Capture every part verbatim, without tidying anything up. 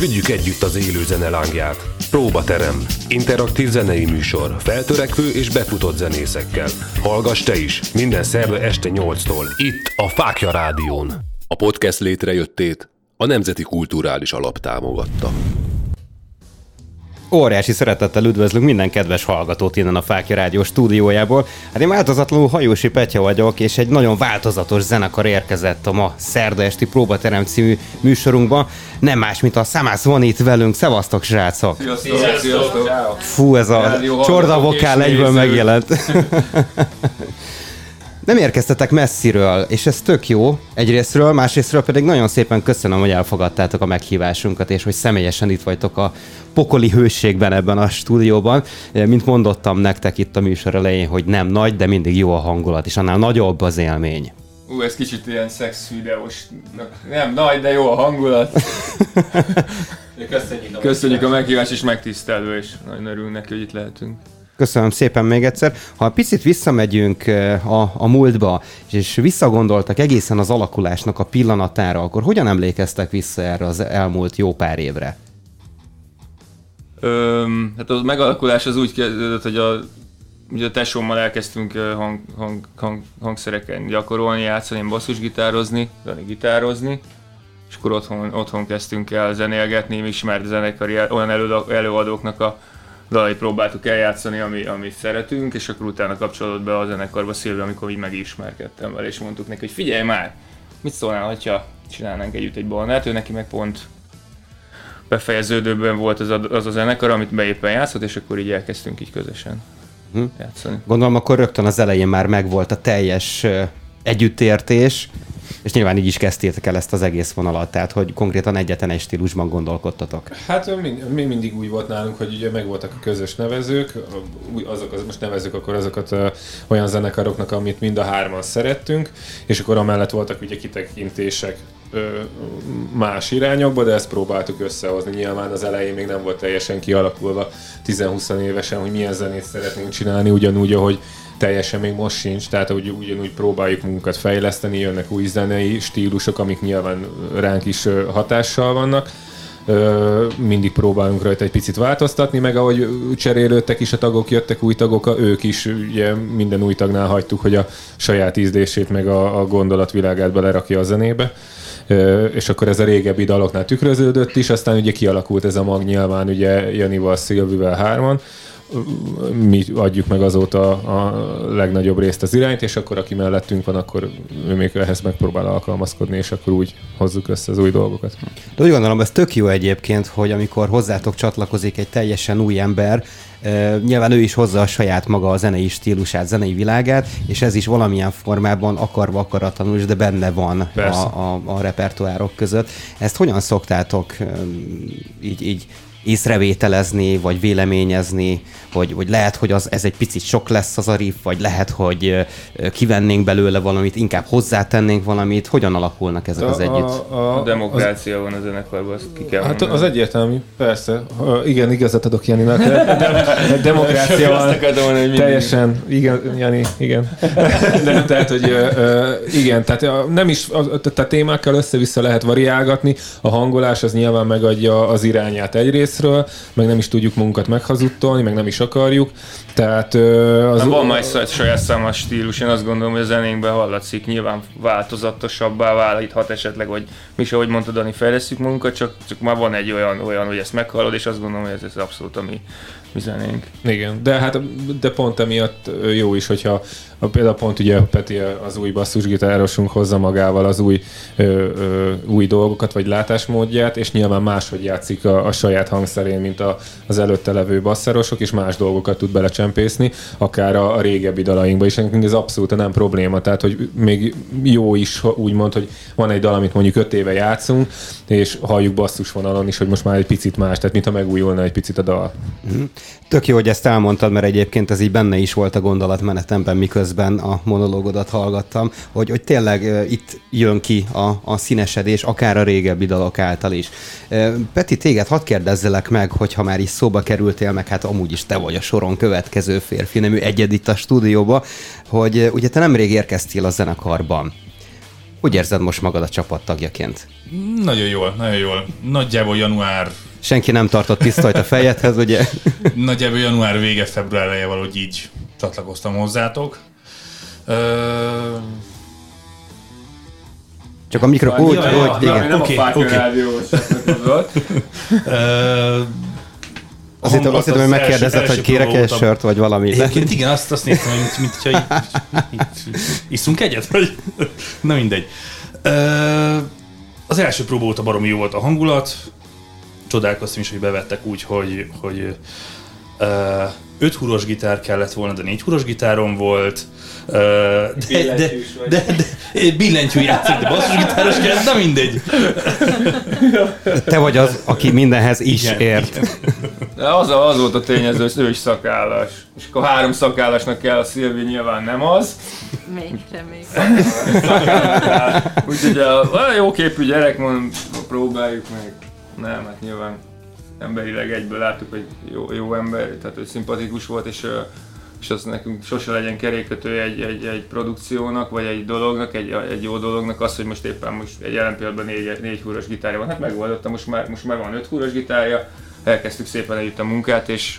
Vigyük együtt az élő zene lángját. Próbaterem. Interaktív zenei műsor. Feltörekvő és befutott zenészekkel. Hallgass te is. Minden szerve este nyolctól. Itt a Fáklya Rádión. A podcast létrejöttét a Nemzeti Kulturális Alap támogatta. Óriási szeretettel üdvözlünk minden kedves hallgatót innen a Fáklya Rádió stúdiójából. Hát én változatlanul Hajósi Petya vagyok, és egy nagyon változatos zenekar érkezett a ma szerda esti Próbaterem című műsorunkban. Nem más, mint a Számász van itt velünk. Szevasztok, srácok! Sziasztok! Sziasztok. Sziasztok. Fú, ez a csordavokál egyből megjelent. Nem érkeztetek messziről, és ez tök jó egyrésztről, másrésztről pedig nagyon szépen köszönöm, hogy elfogadtátok a meghívásunkat, és hogy személyesen itt vagytok a pokoli hőségben ebben a stúdióban. Mint mondottam nektek itt a műsor elején, hogy nem nagy, de mindig jó a hangulat, és annál nagyobb az élmény. Ú, ez kicsit ilyen szex videós. Nem nagy, de jó a hangulat. Köszönjük a, Köszönjük a meghívást, és megtisztelő, és nagyon örülünk neki, hogy itt lehetünk. Köszönöm szépen még egyszer. Ha picit visszamegyünk a, a múltba, és visszagondoltak egészen az alakulásnak a pillanatára, akkor hogyan emlékeztek vissza erre az elmúlt jó pár évre? Öm, hát a megalakulás az úgy kezdődött, hogy a, ugye a tesómmal elkezdtünk hang, hang, hang, hangszereken gyakorolni, játszani, basszusgitározni, gitározni, és akkor otthon, otthon kezdtünk el zenélgetni, ismert zenekari olyan előadóknak a dalait próbáltuk eljátszani, ami, amit szeretünk, és akkor utána kapcsolódott be a zenekarba Szilvia, amikor így megismerkedtem vele, és mondtuk neki, hogy figyelj már, mit szólnál, hogyha csinálnánk együtt egy bandát, ő neki meg pont befejeződőben volt az a, az a zenekar, amit be éppen játszott, és akkor így elkezdtünk így közösen hm. játszani. Gondolom, akkor rögtön az elején már megvolt a teljes uh, együttértés, és nyilván így is kezdtétek el ezt az egész vonalat, tehát hogy konkrétan egyetlen egy stílusban gondolkodtatok. Hát mi mindig úgy volt nálunk, hogy ugye megvoltak a közös nevezők, azok, az, most nevezzük akkor azokat a, olyan zenekaroknak, amit mind a hárman szerettünk, és akkor amellett voltak ugye kitekintések ö, más irányokba, de ezt próbáltuk összehozni. Nyilván az elején még nem volt teljesen kialakulva tíz-húsz évesen, hogy milyen zenét szeretnénk csinálni, ugyanúgy, ahogy teljesen még most sincs, tehát hogy ugyanúgy próbáljuk munkat fejleszteni, jönnek új zenei stílusok, amik nyilván ránk is hatással vannak. Mindig próbálunk rajta egy picit változtatni, meg ahogy cserélődtek is a tagok, jöttek új tagok, ők is, ugye minden új tagnál hagytuk, hogy a saját ízlését meg a, a gondolatvilágát belerakja a zenébe. És akkor ez a régebbi daloknál tükröződött is, aztán ugye kialakult ez a mag nyilván, ugye Janival, Szilvivel hárman, mi adjuk meg azóta a legnagyobb részt az irányt, és akkor aki mellettünk van, akkor ő még ehhez megpróbál alkalmazkodni, és akkor úgy hozzuk össze az új dolgokat. De úgy gondolom, ez tök jó egyébként, hogy amikor hozzátok csatlakozik egy teljesen új ember, nyilván ő is hozza a saját maga a zenei stílusát, zenei világát, és ez is valamilyen formában akarva akaratlanul is, de benne van a, a, a repertoárok között. Ezt hogyan szoktátok így, így észrevételezni, vagy véleményezni, hogy, hogy lehet, hogy az, ez egy picit sok lesz az a riff, vagy lehet, hogy kivennénk belőle valamit, inkább hozzátennénk valamit. Hogyan alakulnak ezek a, az együtt? A, a, a demokrácia az, van a zenekarban, azt ki kell hát mondani. Az egyértelmű, persze. Uh, igen, igazat adok Janinak. A demokrácia van. Teljesen. Igen, Jani, igen. De, tehát, hogy uh, igen, tehát uh, nem is, uh, tehát témákkal össze-vissza lehet variálgatni. A hangolás az nyilván megadja az irányát egyrészt, meg nem is tudjuk magunkat meghazudtolni, meg nem is akarjuk. Tehát az nem, van majd saját száma stílus, én azt gondolom, hogy a zenénkben hallatszik, nyilván változatosabbá válhat esetleg, hogy mi is, ahogy mondta Dani, fejlesztjük magunkat, csak, csak már van egy olyan, olyan, hogy ezt meghallod, és azt gondolom, hogy ez, ez abszolút a mi, mi zenénk. Igen, de hát de pont emiatt jó is, hogyha a, például pont ugye Peti, az új basszusgitárosunk hozza magával az új, ö, ö, új dolgokat, vagy látásmódját, és nyilván máshogy játszik a, a saját hangszerén, mint a, az előtte levő basszárosok, és más dolgokat tud belecsempészni, akár a, a régebbi dalainkba is. Ez abszolút nem probléma, tehát hogy még jó is, úgymond, hogy van egy dal, amit mondjuk öt éve játszunk, és halljuk basszusvonalon is, hogy most már egy picit más, tehát mintha megújulna egy picit a dal. Mm-hmm. Tök jó, hogy ezt elmondtad, mert egyébként ez így benne is volt a gondolatmenetemben, miközben a monológodat hallgattam, hogy, hogy tényleg uh, itt jön ki a, a színesedés, akár a régebbi dalok által is. Uh, Peti, téged hadd kérdezzelek meg, hogyha már is szóba kerültél, meg hát amúgy is te vagy a soron következő férfi nemű egyed itt a stúdióba, hogy uh, ugye te nemrég érkeztél a zenekarban. Hogy érzed most magad a csapat tagjaként? Nagyon jól, nagyon jól. Nagyjából január... Senki nem tartott pisztolyt a fejedhez, ugye? Nagyjából január vége, február eleje valahogy így csatlakoztam hozzátok. Ö... Csak a mikro... Úgy, úgy, igen. Nem a Fáklya Rádió volt. Azt hittem, az hogy megkérdezett, hogy kérek egy sört, vagy valami. Egyébként igen, azt, azt néztem, hogy mint, mint, hogyha így, így, iszunk egyet, vagy... Na mindegy. Az első próba óta baromi jó volt a hangulat. Csodálkoztam is, hogy bevettek úgy, hogy, hogy öt húros gitár kellett volna, de négy húros gitárom volt. De, billentyűs de, de, de, de, billentyű játszik, de basszusgitáros kellett, de mindegy. Te vagy az, aki mindenhez is igen, ért. Igen. De az, az volt a tényező, hogy ő is szakállas. És akkor három szakállasnak kell, a Szilvi nyilván nem az. Még remény. Úgyhogy a jó képű gyerek, mondom, próbáljuk meg. Nem, hát nyilván emberileg egyből láttuk, hogy jó, jó ember, tehát ő szimpatikus volt, és, és az nekünk sose legyen kerékötő egy, egy, egy produkciónak, vagy egy dolognak, egy, egy jó dolognak az, hogy most éppen most egy jelen pillanatban négy, négy húros gitárja van. Hát megoldotta, most már, most már van öt húros gitárja. Elkezdtük szépen együtt a munkát, és,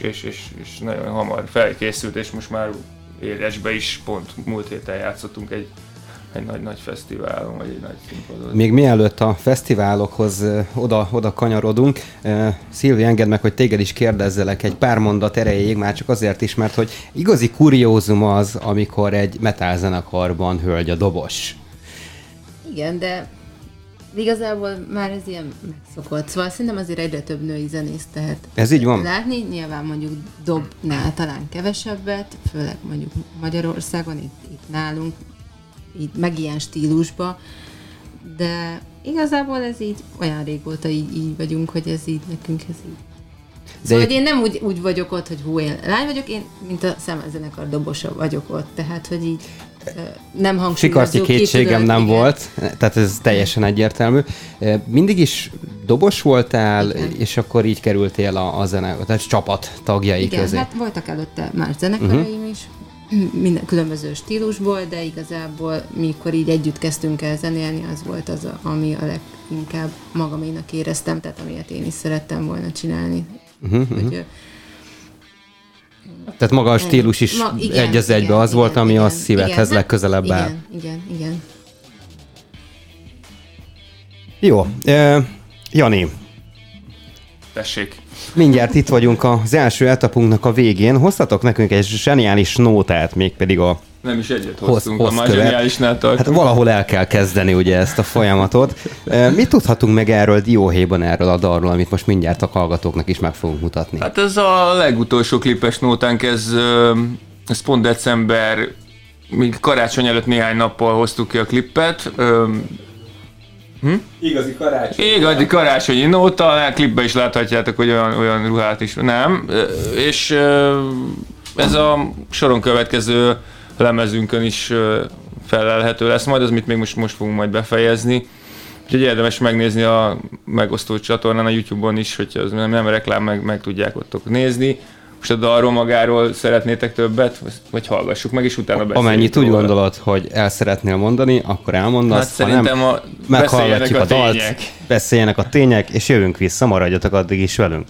és, és, és nagyon hamar felkészült, és most már élesbe is pont múlt héten játszottunk egy, egy nagy-nagy fesztiválon, vagy egy nagy színpadon. Még mielőtt a fesztiválokhoz oda, oda kanyarodunk, Szilvi, engedd meg, hogy téged is kérdezzelek egy pár mondat erejéig, már csak azért is, mert hogy igazi kuriózum az, amikor egy metálzenekarban hölgy a dobos. Igen, de... Igazából már ez ilyen megszokott, szóval szerintem azért egyre több női zenész tehet. Ez így van. Látni, nyilván mondjuk dobnál talán kevesebbet, főleg mondjuk Magyarországon, itt, itt nálunk, így, meg ilyen stílusba, de igazából ez így olyan régóta így, így vagyunk, hogy ez így nekünk, ez így. Szóval, én nem úgy, úgy vagyok ott, hogy hú, én lány vagyok, én mint a Számász zenekar dobosa vagyok ott, tehát, hogy így nem hangsúlyozó kétségem kétségem nem igen. volt, tehát ez teljesen egyértelmű. Mindig is dobos voltál, igen. És akkor így kerültél a, a zene, tehát csapat tagjai igen, közé. Igen, hát voltak előtte más zenekaraim uh-huh. is, minden különböző stílusból, de igazából mikor így együtt kezdtünk el zenélni, az volt az, a, ami a leginkább magaménak éreztem, tehát amilyet én is szerettem volna csinálni. Uh-huh, hogy, uh-huh. Tehát maga a stílus is Ma, igen, egy az egybe az igen, volt, ami igen, a szívedhez igen, legközelebb igen, áll. Igen, igen, igen. Jó. Uh, Jani. Tessék. Mindjárt itt vagyunk az első etapunknak a végén. Hoztatok nekünk egy zseniális nótát, mégpedig a... Nem is egyet hoztunk, a már zseniálisnál tartunk. Hát valahol el kell kezdeni ugye ezt a folyamatot. Uh, mit tudhatunk meg erről dióhéjban, erről a dalról, amit most mindjárt a hallgatóknak is meg fogunk mutatni? Hát ez a legutolsó klipes nótánk, ez, ez pont december, még karácsony előtt néhány nappal hoztuk ki a klippet. Hm? Igazi karácsony. Igazi karácsonyi nóta, a klipben is láthatjátok, hogy olyan, olyan ruhát is, nem? És ez a soron következő lemezünkön is felelhető lesz majd, az mit még most, most fogunk majd befejezni. Úgyhogy érdemes megnézni a megosztó csatornán, a YouTube-on is, hogy az nem, nem reklám, meg, meg tudják ottok nézni. Most a dalról magáról szeretnétek többet, vagy hallgassuk meg, és utána beszéljük. Amennyit úgy gondolod, hogy el szeretnél mondani, akkor elmondasz, hát ha nem, a... meghallgatjuk a, a dalt, beszéljenek a tények, és jövünk vissza, maradjatok addig is velünk.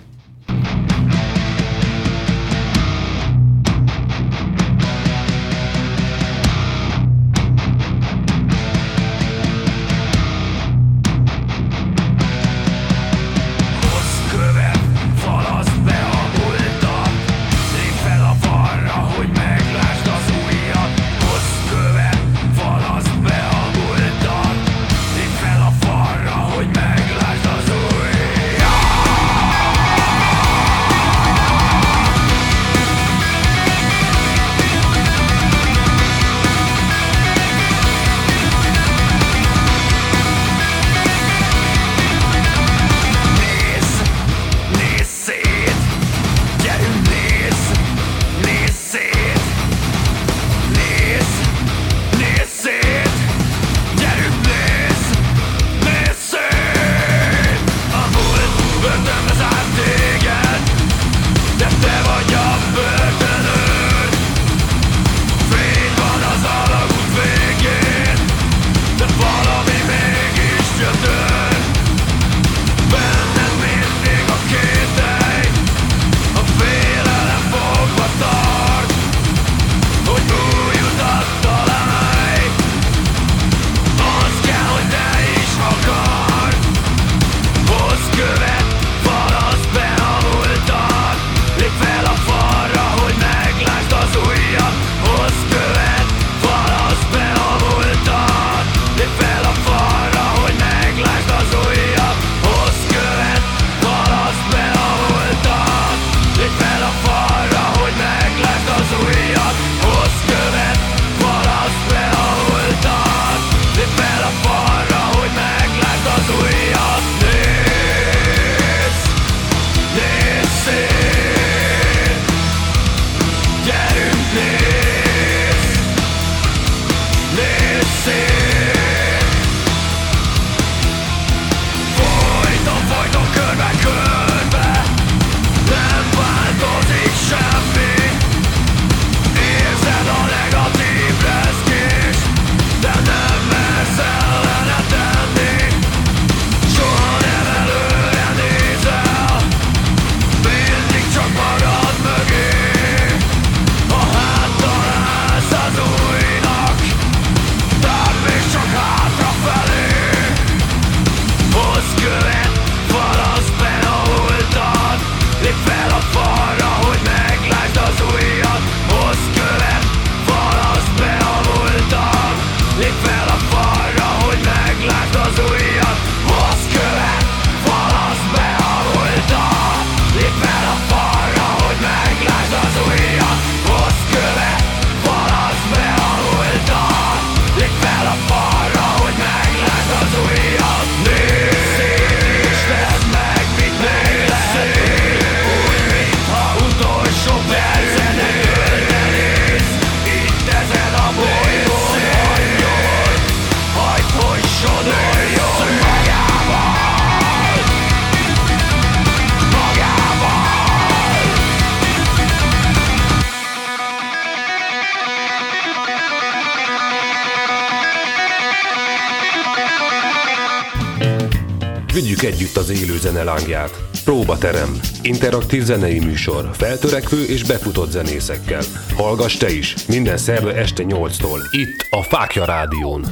Vigyük együtt az élő zene lángját. Próbaterem. Interaktív zenei műsor. Feltörekvő és befutott zenészekkel. Hallgass te is. Minden szerve este nyolctól. Itt a Fáklya Rádión.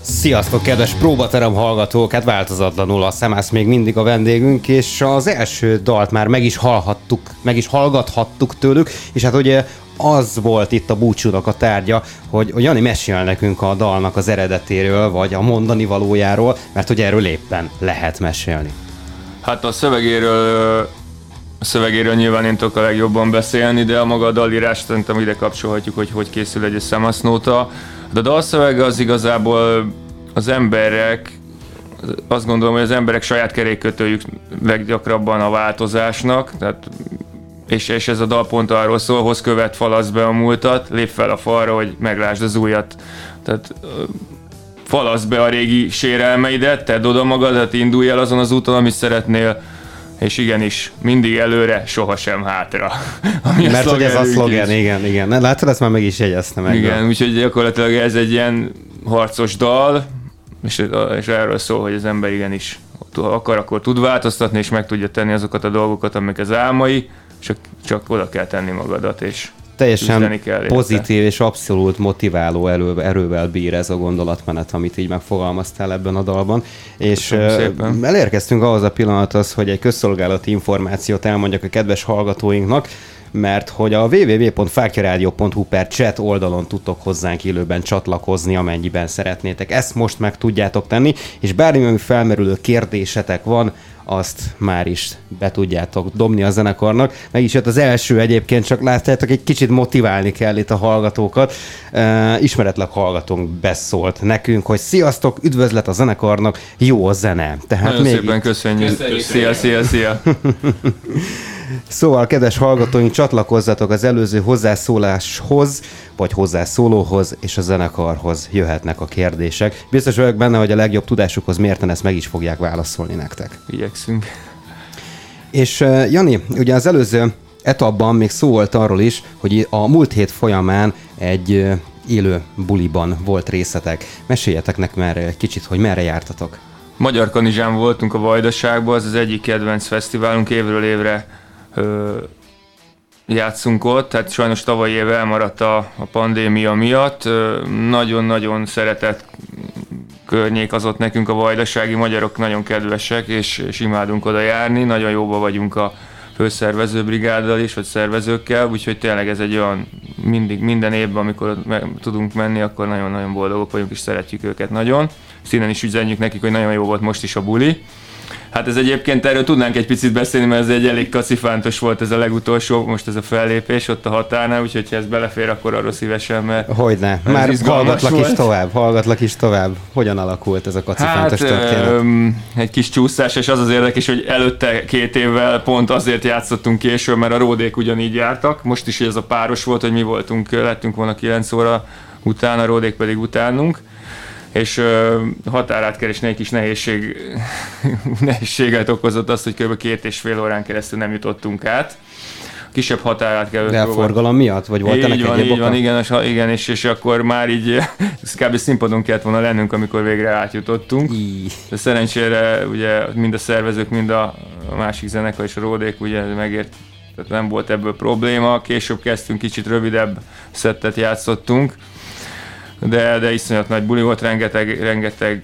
Sziasztok, kedves próbaterem hallgatók! Hát változatlanul a Számász még mindig a vendégünk, és az első dalt már meg is hallhattuk, meg is hallgathattuk tőlük, és hát ugye az volt itt a búcsúnak a tárgya, hogy Jani mesél nekünk a dalnak az eredetéről, vagy a mondani valójáról, mert hogy erről éppen lehet mesélni. Hát a szövegéről, a szövegéről nyilván én tudok a legjobban beszélni, de a maga a dalírást szerintem ide kapcsolhatjuk, hogy hogy készül egy számasznóta. De a dalszöveg az igazából az emberek, azt gondolom, hogy az emberek saját kerékkötőjük leggyakrabban a változásnak, tehát És, és ez a dal pont arról szól, hoz követ, falassz be a múltat, lép fel a falra, hogy meglásd az újat. Tehát falassz be a régi sérelmeidet, tedd oda magadat, indulj el azon az úton, amit szeretnél, és igenis, mindig előre, sohasem hátra. Ami mert hogy ez a szlogen, igen, igen. Látod, ezt már meg is jegyeztem meg. Igen, úgyhogy gyakorlatilag ez egy ilyen harcos dal, és, és erről szól, hogy az ember igenis akar, akkor tud változtatni, és meg tudja tenni azokat a dolgokat, amik az álmai, Csak, csak oda kell tenni magadat, és teljesen pozitív és abszolút motiváló elő, erővel bír ez a gondolatmenet, amit így megfogalmaztál ebben a dalban. És uh, elérkeztünk ahhoz a pillanathoz, hogy egy közszolgálati információt elmondjak a kedves hallgatóinknak, mert hogy a double-u double-u double-u pont fáklya rádió pont hú per chat oldalon tudtok hozzánk élőben csatlakozni, amennyiben szeretnétek. Ezt most meg tudjátok tenni, és bármi felmerülő kérdésetek van, azt már is be tudjátok dobni a zenekarnak. Meg is jött az első egyébként, csak láttátok, egy kicsit motiválni kell itt a hallgatókat. E, ismeretlen hallgatónk beszólt nekünk, hogy sziasztok, üdvözlet a zenekarnak, jó a zene. Tehát nagyon még szépen köszönjük. köszönjük. Szia, szia, szia. Szóval, kedves hallgatóink, csatlakozzatok az előző hozzászóláshoz, vagy hozzászólóhoz, és a zenekarhoz jöhetnek a kérdések. Biztos vagyok benne, hogy a legjobb tudásukhoz mérten ezt meg is fogják válaszolni nektek. Igyekszünk. És Jani, ugye az előző etapban még szó volt arról is, hogy a múlt hét folyamán egy élő buliban volt részetek. Meséljetek nekünk már egy kicsit, hogy merre jártatok. Magyar Kanizsán voltunk a Vajdaságban, az az egyik kedvenc fesztiválunk, évről évre Ö, játszunk ott, tehát sajnos tavalyi év elmaradt a, a pandémia miatt. Ö, nagyon-nagyon szeretett környék az ott nekünk, a vajdasági magyarok nagyon kedvesek, és, és imádunk oda járni, nagyon jóba vagyunk a főszervezőbrigáddal is, vagy szervezőkkel, úgyhogy tényleg ez egy olyan, mindig, minden évben, amikor meg tudunk menni, akkor nagyon-nagyon boldogok vagyunk, és szeretjük őket nagyon. Színen is üzenjük nekik, hogy nagyon jó volt most is a buli. Hát ez egyébként, erről tudnánk egy picit beszélni, mert ez egy elég kacifántos volt ez a legutolsó, most ez a fellépés ott a határnál, úgyhogy ha ez belefér, akkor arról szívesen, mert... Hogyne, már hallgatlak volt. is tovább, hallgatlak is tovább. Hogyan alakult ez a kacifántos hát, történet? Öm, egy kis csúszás, és az az érdekes, hogy előtte két évvel pont azért játszottunk később, mert a Ródék ugyanígy jártak. Most is ez a páros volt, hogy mi voltunk, lettünk volna kilenc óra után, a Ródék pedig utánunk. És határátkeresni egy kis nehézség, nehézséget okozott azt, hogy kb. két és fél órán keresztül nem jutottunk át. Kisebb határátkelőt próbáltuk. De a forgalom miatt? Vagy volt ennek van, így van, igen, és, igen és, és akkor már így kb. Színpadon kellett volna lennünk, amikor végre átjutottunk. De szerencsére ugye mind a szervezők, mind a másik zenekar és a Ródék ugye megért, tehát nem volt ebből probléma. Később kezdtünk, kicsit rövidebb szettet játszottunk. De, de iszonyat nagy buli volt, rengeteg, rengeteg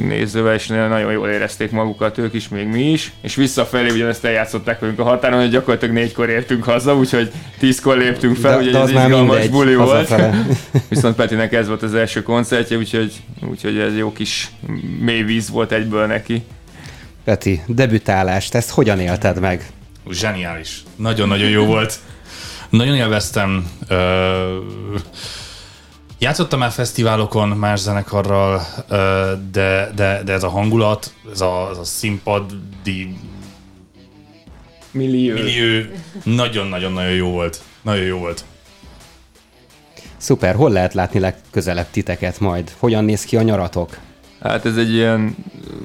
nézővel, és nagyon jól érezték magukat ők is, még mi is, és visszafelé ugyanezt eljátszották velünk a határon, hogy gyakorlatilag négykor értünk haza, úgyhogy tízkor léptünk fel, de, ugye de ez izgalmas buli volt. Viszont Petinek ez volt az első koncertje, úgyhogy, úgyhogy ez jó kis mély víz volt egyből neki. Peti, debütálást, ezt hogyan élted meg? Zseniális. Nagyon-nagyon jó volt. Nagyon élveztem. Ö- Játszottam már fesztiválokon, más zenekarral, de, de, de ez a hangulat, ez a, a színpadi millió nagyon-nagyon-nagyon jó volt. Nagyon jó volt. Szuper, hol lehet látni legközelebb titeket majd? Hogyan néz ki a nyaratok? Hát ez egy ilyen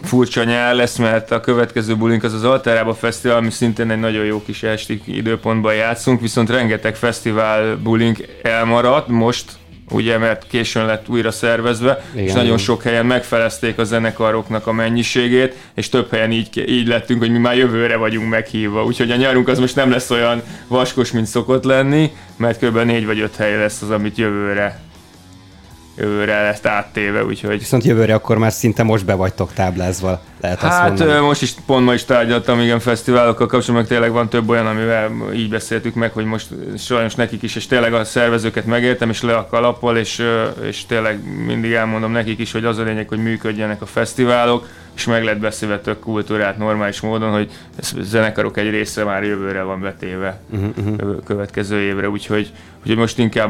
furcsa nyár lesz, mert a következő bulink az az Altárába fesztivál, ami szintén egy nagyon jó kis esti időpontban játszunk, viszont rengeteg fesztivál bulink elmaradt most, ugye, mert későn lett újra szervezve, igen, és nagyon sok helyen megfelezték a zenekaroknak a mennyiségét, és több helyen így, így lettünk, hogy mi már jövőre vagyunk meghívva. Úgyhogy a nyarunk az most nem lesz olyan vaskos, mint szokott lenni, mert kb. négy vagy öt hely lesz az, amit jövőre jövőre lesz áttéve, úgyhogy... Viszont jövőre akkor már szinte most be vagytok táblázva, lehet azt hát mondani. Most is, pont ma is tárgyaltam, igen, fesztiválokkal kapcsolatban, tényleg van több olyan, amivel így beszéltük meg, hogy most sajnos nekik is, és tényleg a szervezőket megértem, és le a kalappal, és, és tényleg mindig elmondom nekik is, hogy az a lényeg, hogy működjenek a fesztiválok, és meg lett beszélve tök kultúrát normális módon, hogy zenekarok egy része már jövőre van betéve uh-huh. következő évre, úgyhogy, úgyhogy most inkább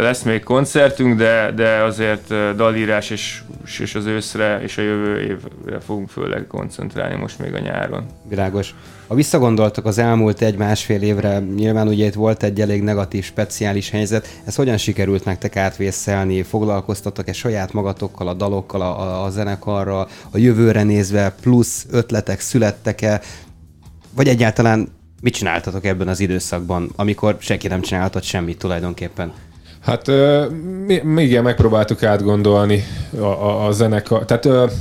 lesz még koncertünk, de, de azért dalírás és, és az őszre és a jövő évre fogunk főleg koncentrálni most még a nyáron. Világos. Ha visszagondoltak az elmúlt egy-másfél évre, nyilván ugye itt volt egy elég negatív, speciális helyzet, ez hogyan sikerült nektek átvészelni? Foglalkoztatok-e saját magatokkal, a dalokkal, a, a, a zenekarral, a jövőre nézve plusz ötletek születtek-e? Vagy egyáltalán mit csináltatok ebben az időszakban, amikor senki nem csinálhatott semmit tulajdonképpen? Hát mi, igen, megpróbáltuk átgondolni a, a, a zenekar... Tehát,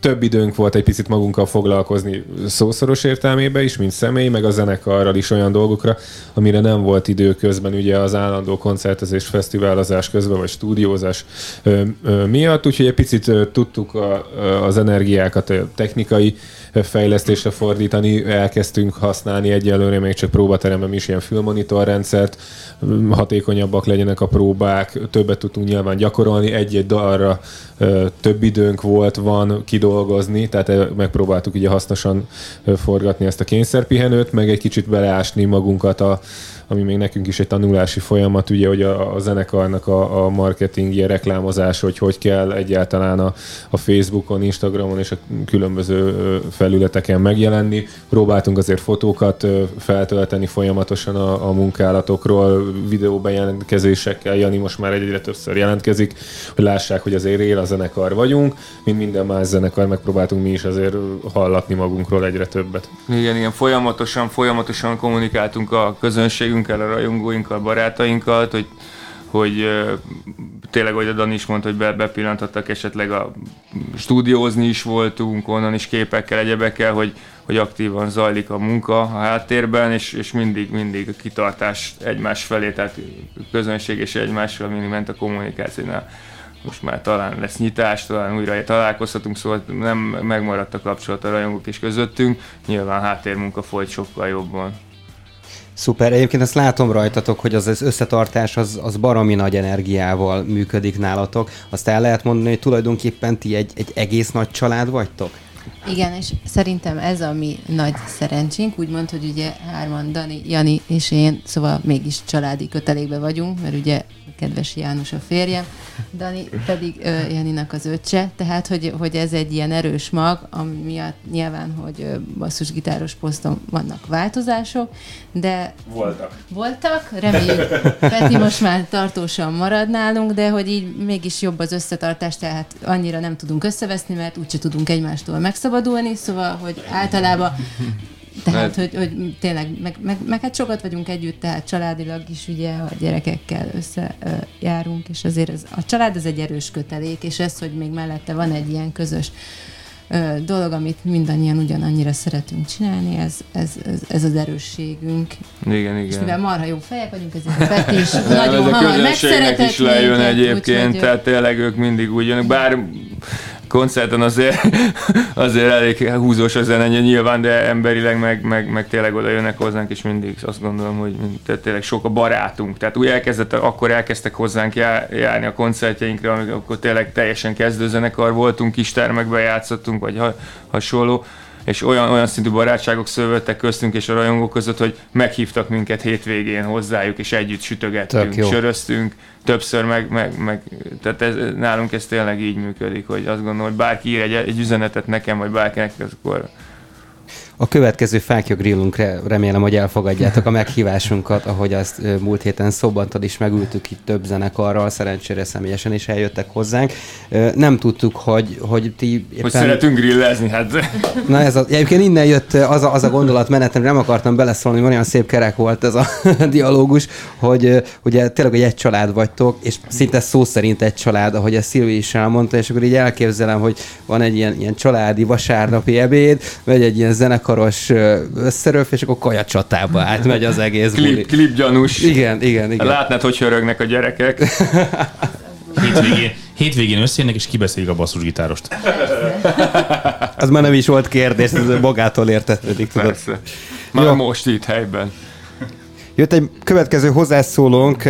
több időnk volt egy picit magunkkal foglalkozni szószoros értelmében is, mint személy, meg a zenekarral is olyan dolgokra, amire nem volt idő közben, ugye az állandó koncertezés, fesztiválozás közben, vagy stúdiózás ö, ö, miatt, úgyhogy egy picit ö, tudtuk a, az energiákat a technikai fejlesztésre fordítani, elkezdtünk használni egyelőre, még csak próbateremben is ilyen fülmonitorrendszert, hatékonyabbak legyenek a próbák, többet tudtunk nyilván gyakorolni, egy-egy dalra ö, több időnk volt, van kidolgozni, dolgozni, tehát megpróbáltuk ugye hasznosan forgatni ezt a kényszerpihenőt, meg egy kicsit beleásni magunkat, a, ami még nekünk is egy tanulási folyamat, ugye, hogy a, a zenekarnak a, a marketingje, reklámozása, hogy hogy kell egyáltalán a, a Facebookon, Instagramon és a különböző felületeken megjelenni. Próbáltunk azért fotókat feltölteni folyamatosan a, a munkálatokról, videóbejelentkezésekkel, Jani most már egyre többször jelentkezik, hogy lássák, hogy azért él a zenekar vagyunk, mint minden más zenekar, megpróbáltunk mi is azért hallatni magunkról egyre többet. Igen, igen, folyamatosan, folyamatosan kommunikáltunk a közönségünkkel, a rajongóinkkal, barátainkkal, hogy, hogy tényleg, ahogy a Dani is mondta, hogy be, bepillantottak esetleg a stúdiózni is voltunk, onnan is képekkel, egyebekkel, hogy, hogy aktívan zajlik a munka a háttérben, és, és mindig, mindig a kitartás egymás felé, tehát közönség és egymásra mindig ment a kommunikációnál. Most már talán lesz nyitás, talán újra találkozhatunk, szóval nem megmaradt a kapcsolat a rajongók is közöttünk. Nyilván háttérmunka folyt sokkal jobban. Szuper, egyébként azt látom rajtatok, hogy az, az összetartás az, az baromi nagy energiával működik nálatok. Azt el lehet mondani, hogy tulajdonképpen ti egy, egy egész nagy család vagytok? Igen, és szerintem ez a mi nagy szerencsénk, úgymond, hogy ugye hárman, Dani, Jani és én, szóval mégis családi kötelékben vagyunk, mert ugye kedves János a férjem, Dani pedig ö, Janinak az öccse, tehát hogy, hogy ez egy ilyen erős mag, ami miatt nyilván, hogy basszusgitáros poszton vannak változások, de voltak, voltak reméljük, Peti most már tartósan marad nálunk, de hogy így mégis jobb az összetartás, tehát annyira nem tudunk összeveszni, mert úgyse tudunk egymástól megszabadulni, szóval, hogy általában tehát, hogy, hogy tényleg, meg, meg, meg hát sokat vagyunk együtt, tehát családilag is ugye a gyerekekkel összejárunk, és azért ez, a család az egy erős kötelék, és ez, hogy még mellette van egy ilyen közös ö, dolog, amit mindannyian ugyanannyira szeretünk csinálni, ez, ez, ez, ez az erősségünk. Igen, igen. És mivel marha jó fejek vagyunk, ezért a Peti is nagyon hamar megszeretetnék. Is lejön egyébként, úgy, tehát tényleg ők mindig úgy jönnek, bár... koncerten azért, azért elég húzós a zene nyilván, de emberileg meg, meg, meg tényleg oda jönnek hozzánk, és mindig azt gondolom, hogy tényleg sok a barátunk. Tehát úgy elkezdett, akkor elkezdtek hozzánk járni a koncertjeinkre, amikor tényleg teljesen kezdőzenekar voltunk, kis termekben játszottunk, vagy hasonló, és olyan, olyan szintű barátságok szövődtek köztünk és a rajongók között, hogy meghívtak minket hétvégén hozzájuk, és együtt sütögettünk, söröztünk. Többször meg, meg, meg tehát ez, nálunk ez tényleg így működik, hogy azt gondolom, hogy bárki ír egy, egy üzenetet nekem, vagy bárkinek, akkor... A következő Fáklya grillünkre remélem, hogy elfogadjátok a meghívásunkat, ahogy azt múlt héten szobbantad is, megültük itt több zenekarral, szerencsére személyesen is eljöttek hozzánk. Nem tudtuk, hogy, hogy ti... Éppen... Hogy szeretünk grillezni, hát... Na ez a... Egyébként innen jött az a, az a gondolatmenet, nem akartam beleszólni, hogy olyan szép kerek volt ez a dialógus, hogy ugye tényleg, hogy egy család vagytok, és szinte szó szerint egy család, ahogy a Szilvi is elmondta, és akkor így elképzelem, hogy van egy ilyen, ilyen családi vasárnapi ebéd, vagy egy ilyen zenek karos összeröf, és akkor kajacsatába átmegy az egész klip, buli. Klip gyanús. Igen, igen, igen. Látnád, hogy hörögnek a gyerekek. Hétvégén, hétvégén összejönnek, és kibeszéljük a basszusgitárost. Az már nem is volt kérdés, ez magától értetődik. Persze. Már jó. Most itt helyben. Jött egy következő hozzászólónk,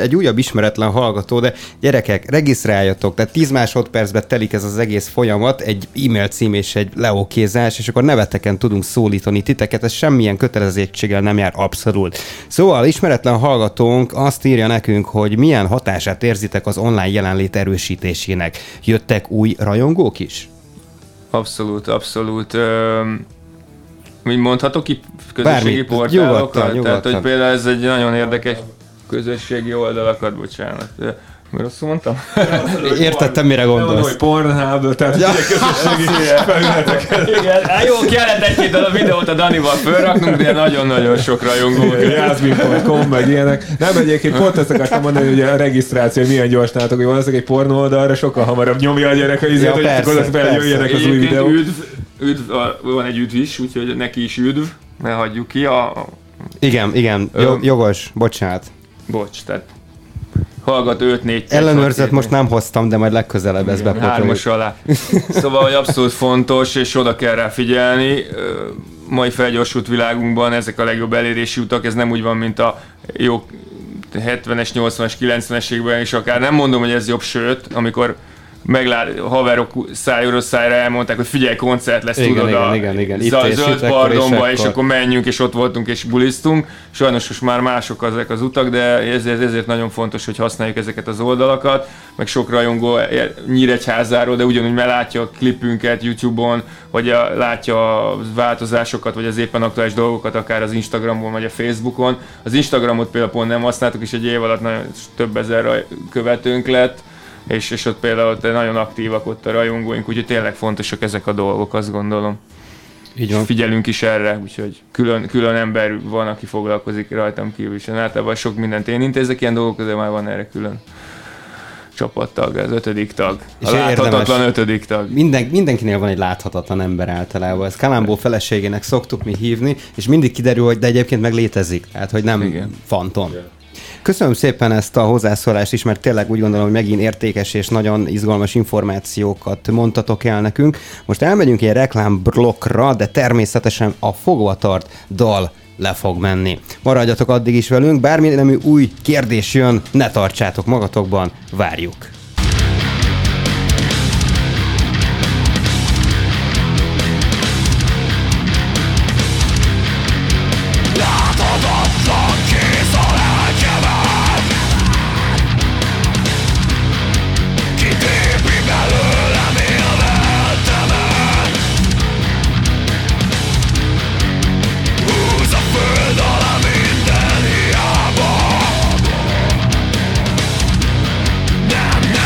egy újabb ismeretlen hallgató, de gyerekek, regisztráljatok, tehát tíz másodpercben telik ez az egész folyamat, egy e-mail cím és egy leokézás, és akkor neveteken tudunk szólítani titeket, ez semmilyen kötelezettséggel nem jár abszolút. Szóval ismeretlen hallgatónk azt írja nekünk, hogy milyen hatását érzitek az online jelenlét erősítésének. Jöttek új rajongók is? Abszolút, abszolút... Ö- Mi mondhatok ki közösségi portálokat? Tehát, nyugodtan. Hogy például ez egy nagyon érdekes közösségi oldalakat, bocsánat. Mert azt mondtam? Értettem, mire gondolsz. Hogy Pornhub, tehát ja. Közösségi felületeket. Igen, hát jó, kellett egy-két a videót a Danival fölraknunk, de nagyon-nagyon sok rajongó. Jazmin pont com, meg ilyenek. Nem, egyébként pont ezt akartam mondani, hogy a regisztráció, hogy milyen gyors nálatok, hogy valószínűleg egy pornó oldalra sokkal hamarabb nyomja a gyerek, hogy ja, jöjjenek az új videók. Üdv, van egy üdv is, úgyhogy neki is üdv, mert hagyjuk ki a... Igen, igen, Jog, jogos, bocsánat. Bocs, tehát hallgat öt négy... Ellenőrzet most nem hoztam, de majd legközelebb ezt bepotoljuk. Hármas alá. Szóval, hogy abszolút fontos, és oda kell rá figyelni. Mai felgyorsult világunkban ezek a legjobb elérési utak, ez nem úgy van, mint a jó hetvenes, nyolcvanas, kilencvenes években is akár. Nem mondom, hogy ez jobb, sőt, amikor... meglát, haverok szájról szájra elmondták, hogy figyelj, koncert lesz, igen, tudod, igen, a igen, igen. Zöld, Zöldbordomba, és, és akkor menjünk, és ott voltunk, és bulisztunk. Sajnos most már mások ezek az utak, de ezért, ezért nagyon fontos, hogy használjuk ezeket az oldalakat, meg sok rajongó Nyíregyházáról, de ugyanúgy már látja a klipünket YouTube-on, vagy a, látja a változásokat, vagy az éppen aktuális dolgokat, akár az Instagramon, vagy a Facebookon. Az Instagramot például pont nem használtuk, és egy év alatt nagyon, több ezer követőnk lett, És, és ott például ott nagyon aktívak ott a rajongóink, úgyhogy tényleg fontosak ezek a dolgok, azt gondolom. Így van. Figyelünk is erre, úgyhogy külön, külön ember van, aki foglalkozik rajtam kívül is. Általában sok mindent én intézek ilyen dolgok, de már van erre külön csapattag, az ötödik tag. És a láthatatlan érdemes. ötödik tag. Minden, mindenkinél van egy láthatatlan ember általában. Ezt Kalambó feleségének szoktuk mi hívni, és mindig kiderül, hogy de egyébként meg létezik. Hát, hogy nem igen. Fantom. Igen. Köszönöm szépen ezt a hozzászólást is, mert tényleg úgy gondolom, hogy megint értékes és nagyon izgalmas információkat mondtatok el nekünk. Most elmegyünk egy reklámblokkra, de természetesen a fogvatart dal le fog menni. Maradjatok addig is velünk, bármilyen nemű új kérdés jön, ne tartsátok magatokban, várjuk! Damn!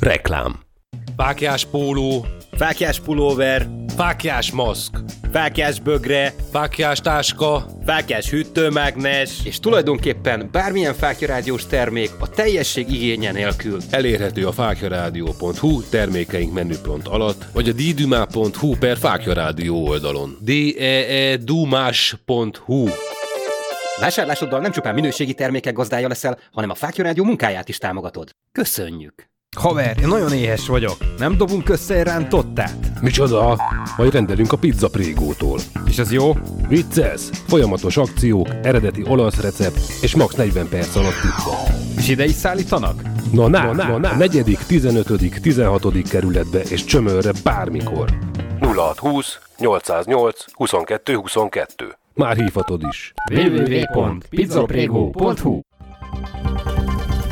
Reklám. Fáklyás póló, fáklyás pulóver, fáklyás maszk, fáklyás bögre, fáklyás táska, fáklyás hűtőmágnes, és tulajdonképpen bármilyen fáklyararádiós termék a teljesség igénye nélkül. Elérhető a fáklyaradio pont hu termékeink menüpont alatt, vagy a didumash pont hu per Fáklya Rádió oldalon. D E E Dumash pont hu. Vásárlásoddal nem csupán minőségi termékek gazdája leszel, hanem a Fáklya Rádió munkáját is támogatod. Köszönjük! Haver, én nagyon éhes vagyok. Nem dobunk össze egy rántottát? Micsoda? Majd rendelünk a Pizza Pregótól. És az jó? Vicces! Folyamatos akciók, eredeti olasz recept és max. negyven perc alatt pizza. És ide is szállítanak? Na na, na, na, na, na. negyedik, tizenötödik, tizenhatodik kerületbe és Csömörre bármikor. nulla hatszázhúsz nyolcszáznyolc huszonkettő huszonkettő. Már hívhatod is. double-u double-u double-u pont pizza pregó pont hu.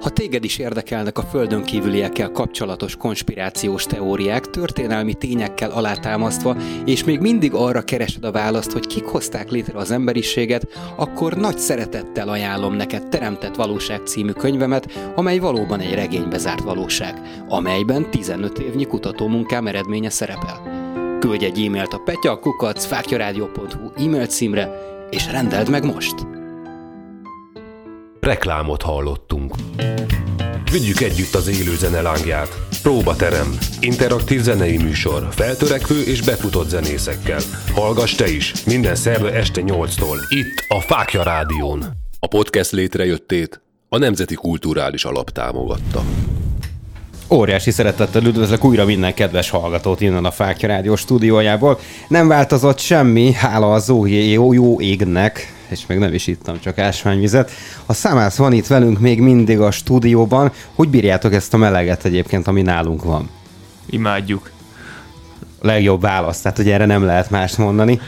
Ha téged is érdekelnek a földön kívüliekkel kapcsolatos konspirációs teóriák, történelmi tényekkel alátámasztva, és még mindig arra keresed a választ, hogy kik hozták létre az emberiséget, akkor nagy szeretettel ajánlom neked Teremtett Valóság című könyvemet, amely valóban egy regénybe zárt valóság, amelyben tizenöt évnyi kutatómunkám eredménye szerepel. Küldj egy e-mailt a petya kukac fáklyaradio pont hu e-mail címre, és rendeld meg most! Reklámot hallottunk. Vigyük együtt az élő zene lángját. Próbaterem. Interaktív zenei műsor. Feltörekvő és befutott zenészekkel. Hallgass te is. Minden szerda este nyolctól. Itt a Fáklya Rádión. A podcast létrejöttét a Nemzeti Kulturális Alap támogatta. Óriási szeretettel üdvözlök újra minden kedves hallgatót innen a Fáklya Rádió stúdiójából. Nem változott semmi, hála az jó, jó égnek, és még nem is ittam, csak ásványvizet. A Számász van itt velünk még mindig a stúdióban. Hogy bírjátok ezt a meleget egyébként, ami nálunk van? Imádjuk. Legjobb válasz, tehát hogy erre nem lehet mást mondani.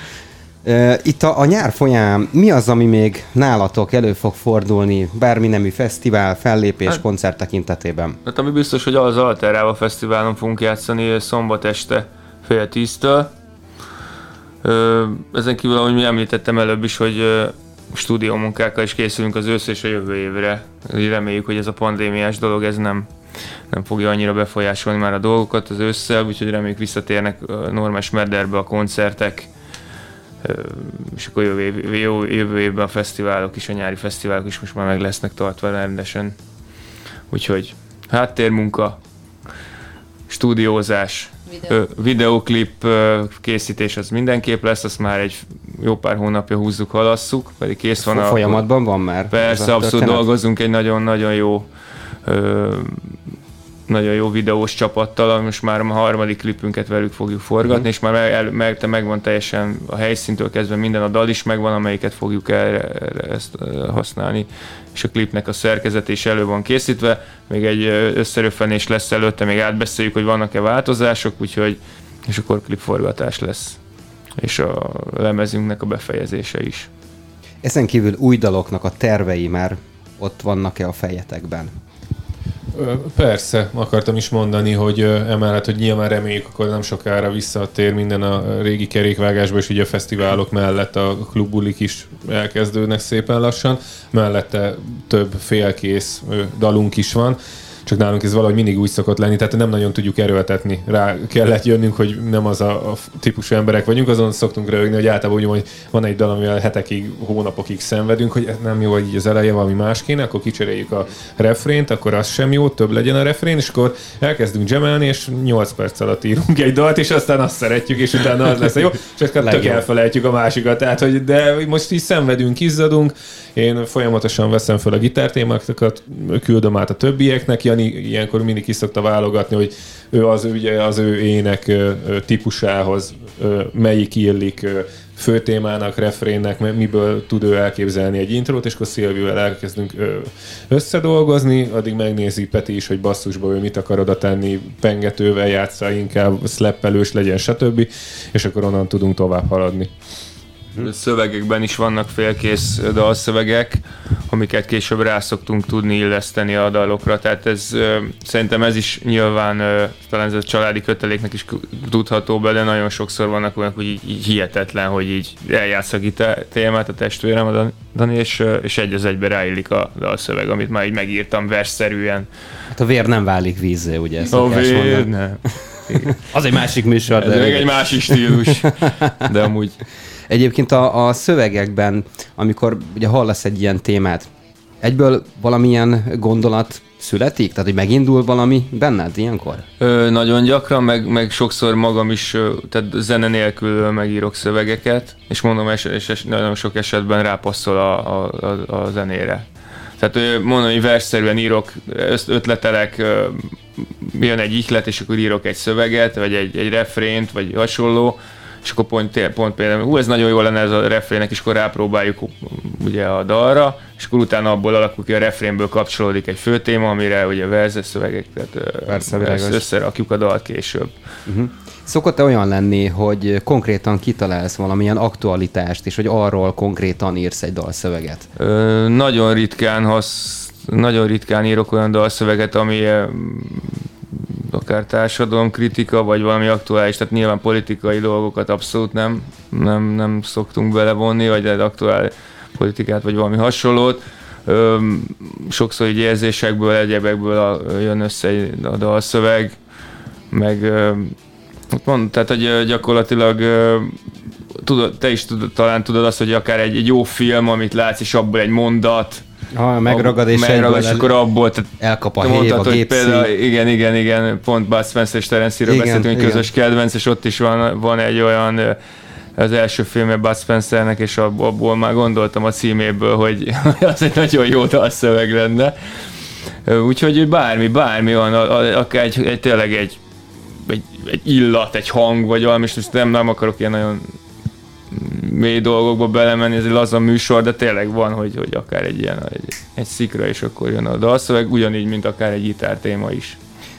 Itt a, a nyár folyamán mi az, ami még nálatok elő fog fordulni bármi nemű fesztivál, fellépés, hát, koncert tekintetében? Hát ami biztos, hogy az Altárába fesztiválon fogunk játszani szombat este fél tíztől. Ezen kívül, ahogy mi említettem előbb is, hogy stúdiómunkákkal is készülünk az ősz és a jövő évre. Reméljük, hogy ez a pandémiás dolog ez nem, nem fogja annyira befolyásolni már a dolgokat az ősszel, úgyhogy reméljük visszatérnek normális mederbe a koncertek, és akkor jövő, év, jövő évben a fesztiválok is, a nyári fesztiválok is most már meg lesznek tartva rendesen. Úgyhogy háttérmunka, stúdiózás, Videó. videóklip készítés az mindenképp lesz, azt már egy jó pár hónapja húzzuk, halasszuk, pedig kész van. A folyamatban van már? Persze, abszolút dolgozunk egy nagyon-nagyon jó nagyon jó videós csapattal, most már a harmadik klipünket velük fogjuk forgatni, mm. és már meg, meg, megvan teljesen a helyszíntől kezdve minden, a dal is megvan, amelyiket fogjuk erre, erre ezt használni, és a klipnek a szerkezete is elő van készítve, még egy összeröffenés lesz előtte, még átbeszéljük, hogy vannak-e változások, úgyhogy, és akkor klipforgatás lesz, és a lemezünknek a befejezése is. Ezen kívül új daloknak a tervei már ott vannak-e a fejetekben? Persze, akartam is mondani, hogy emellett, hogy nyilván reméljük, akkor nem sokára visszatér minden a régi kerékvágásba, és ugye a fesztiválok mellett a klubbulik is elkezdődnek szépen lassan, mellette több félkész dalunk is van, csak nálunk ez valahogy mindig úgy szokott lenni, tehát nem nagyon tudjuk erőltetni. Rá kellett jönnünk, hogy nem az a, a típusú emberek vagyunk, azon szoktunk röhögni, hogy általában úgy, hogy van egy dal, amivel hetekig, hónapokig szenvedünk, hogy nem jó, hogy így az eleje valami más kéne, akkor kicseréljük a refrént, akkor az sem jó, több legyen a refrén, és akkor elkezdünk dzsemelni, és nyolc perc alatt írunk egy dalt, és aztán azt szeretjük, és utána az lesz a jó, és akkor tök elfelejtjük a másikat, tehát, hogy de most így szenvedünk, izzadunk, én folyamatosan veszem föl a gitártémákat, küldöm át a többieknek, ilyenkor mindig is szokta válogatni, hogy ő az, ugye, az ő ének típusához melyik illik főtémának, refrénnek, miből tud ő elképzelni egy intrót, és akkor Szilvivel elkezdünk összedolgozni, addig megnézi Peti is, hogy basszusba ő mit akar oda tenni, pengetővel játssza, inkább szleppelős legyen, stb. És akkor onnan tudunk tovább haladni. Szövegekben is vannak félkész dalszövegek, amiket később rá szoktunk tudni illeszteni a dalokra, tehát ez szerintem ez is nyilván talán ez a családi köteléknek is tudható be, de nagyon sokszor vannak olyanok, hogy így, így hihetetlen, hogy így eljátsz a gitár témát a testvérem, a Dani, és, és egy az egybe ráillik a dalszöveg, amit már így megírtam versszerűen. Hát a vér nem válik vízzé, ugye? A vér nem. Az egy másik műsor. Ez még egy másik stílus, de amúgy... Egyébként a, a szövegekben, amikor ugye hallasz egy ilyen témát, egyből valamilyen gondolat születik? Tehát, hogy megindul valami benned ilyenkor? Ö, nagyon gyakran, meg, meg sokszor magam is, tehát zene nélkül megírok szövegeket, és mondom, és, és nagyon sok esetben rápasszol a, a, a, a zenére. Tehát mondom, hogy versszerűen írok, ötletelek, jön egy ihlet, és akkor írok egy szöveget, vagy egy, egy refrént, vagy hasonló, és akkor pont, pont például, hú, ez nagyon jó lenne ez a refrénnek, és akkor rápróbáljuk ugye a dalra, és akkor utána abból alakul ki, a refrénből kapcsolódik egy főtéma, amire ugye verze szövegek, tehát összerakjuk a dalt később. Uh-huh. Szokott-e olyan lenni, hogy konkrétan kitalálsz valamilyen aktualitást, és hogy arról konkrétan írsz egy dalszöveget? Ö, nagyon ritkán hasz, nagyon ritkán írok olyan dalszöveget, ami... akár társadalomkritika, vagy valami aktuális, tehát nyilván politikai dolgokat abszolút nem, nem, nem szoktunk belevonni, vagy egy aktuális politikát, vagy valami hasonlót. Öm, sokszor így érzésekből, egyebekből a, jön össze egy, a dalszöveg, meg öm, mond, tehát, hogy gyakorlatilag öm, tudod, te is tud, talán tudod azt, hogy akár egy, egy jó film, amit látsz, és abból egy mondat, ha megragad, és, megragad, és akkor abból elkap a hév, a gépszi. Például, igen, igen, igen, pont Bud Spencer és Terence-ről beszéltünk, igen. Közös kedvenc, és ott is van, van egy olyan, az első filmje Bud Spencernek, és abból már gondoltam a címéből, hogy az egy nagyon jó dalszöveg lenne. Úgyhogy bármi, bármi van, akár egy, egy, tényleg egy, egy, egy illat, egy hang, vagy valami, és nem, nem akarok ilyen nagyon... mély dolgokba belemenni, ez egy laza műsor, de tényleg van, hogy, hogy akár egy ilyen egy, egy szikra, és akkor jön a dalszöveg, ugyanígy, mint akár egy gitártéma is.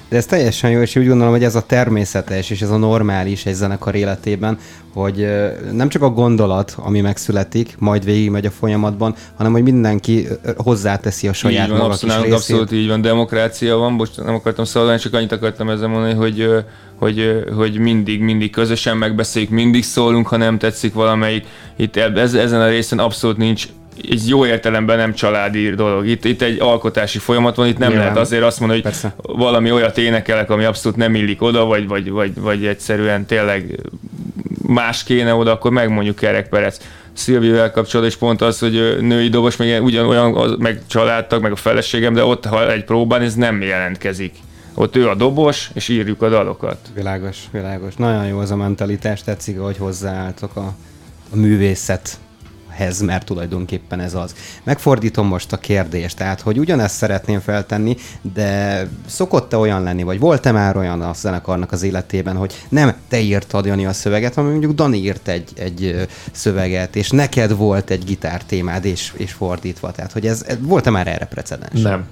De ez teljesen jó, és úgy gondolom, hogy ez a természetes, és ez a normális egy zenekar életében, hogy nem csak a gondolat, ami megszületik, majd végigmegy a folyamatban, hanem hogy mindenki hozzáteszi a saját maga kis részét. Így van, abszolút így van, demokrácia van, most nem akartam szólni, csak annyit akartam ezzel mondani, hogy hogy, hogy mindig, mindig közösen megbeszéljük, mindig szólunk, ha nem tetszik valamelyik. Itt ez, ezen a részen abszolút nincs, egy jó értelemben nem családi dolog. Itt, itt egy alkotási folyamat van, itt nem Milyen. lehet azért azt mondani, hogy Persze. valami olyat énekelek, ami abszolút nem illik oda, vagy, vagy, vagy, vagy egyszerűen tényleg más kéne oda, akkor megmondjuk kerekperec. Szilvivel kapcsolatban is pont az, hogy női dobos, meg ugyanolyan, meg családtag, meg a feleségem, de ott, ha egy próbán, ez nem jelentkezik. Ott ő a dobos, és írjuk a dalokat. Világos, világos. Nagyon jó az a mentalitás, tetszik, ahogy hozzáálltok a, a művészethez, mert tulajdonképpen ez az. Megfordítom most a kérdést, tehát, hogy ugyanezt szeretném feltenni, de szokott-e olyan lenni, vagy volt-e már olyan a zenekarnak az életében, hogy nem te írtad, Jani, a szöveget, hanem mondjuk Dani írt egy, egy szöveget, és neked volt egy gitártémád, és, és fordítva. Tehát, hogy ez, volt-e már erre precedens? Nem.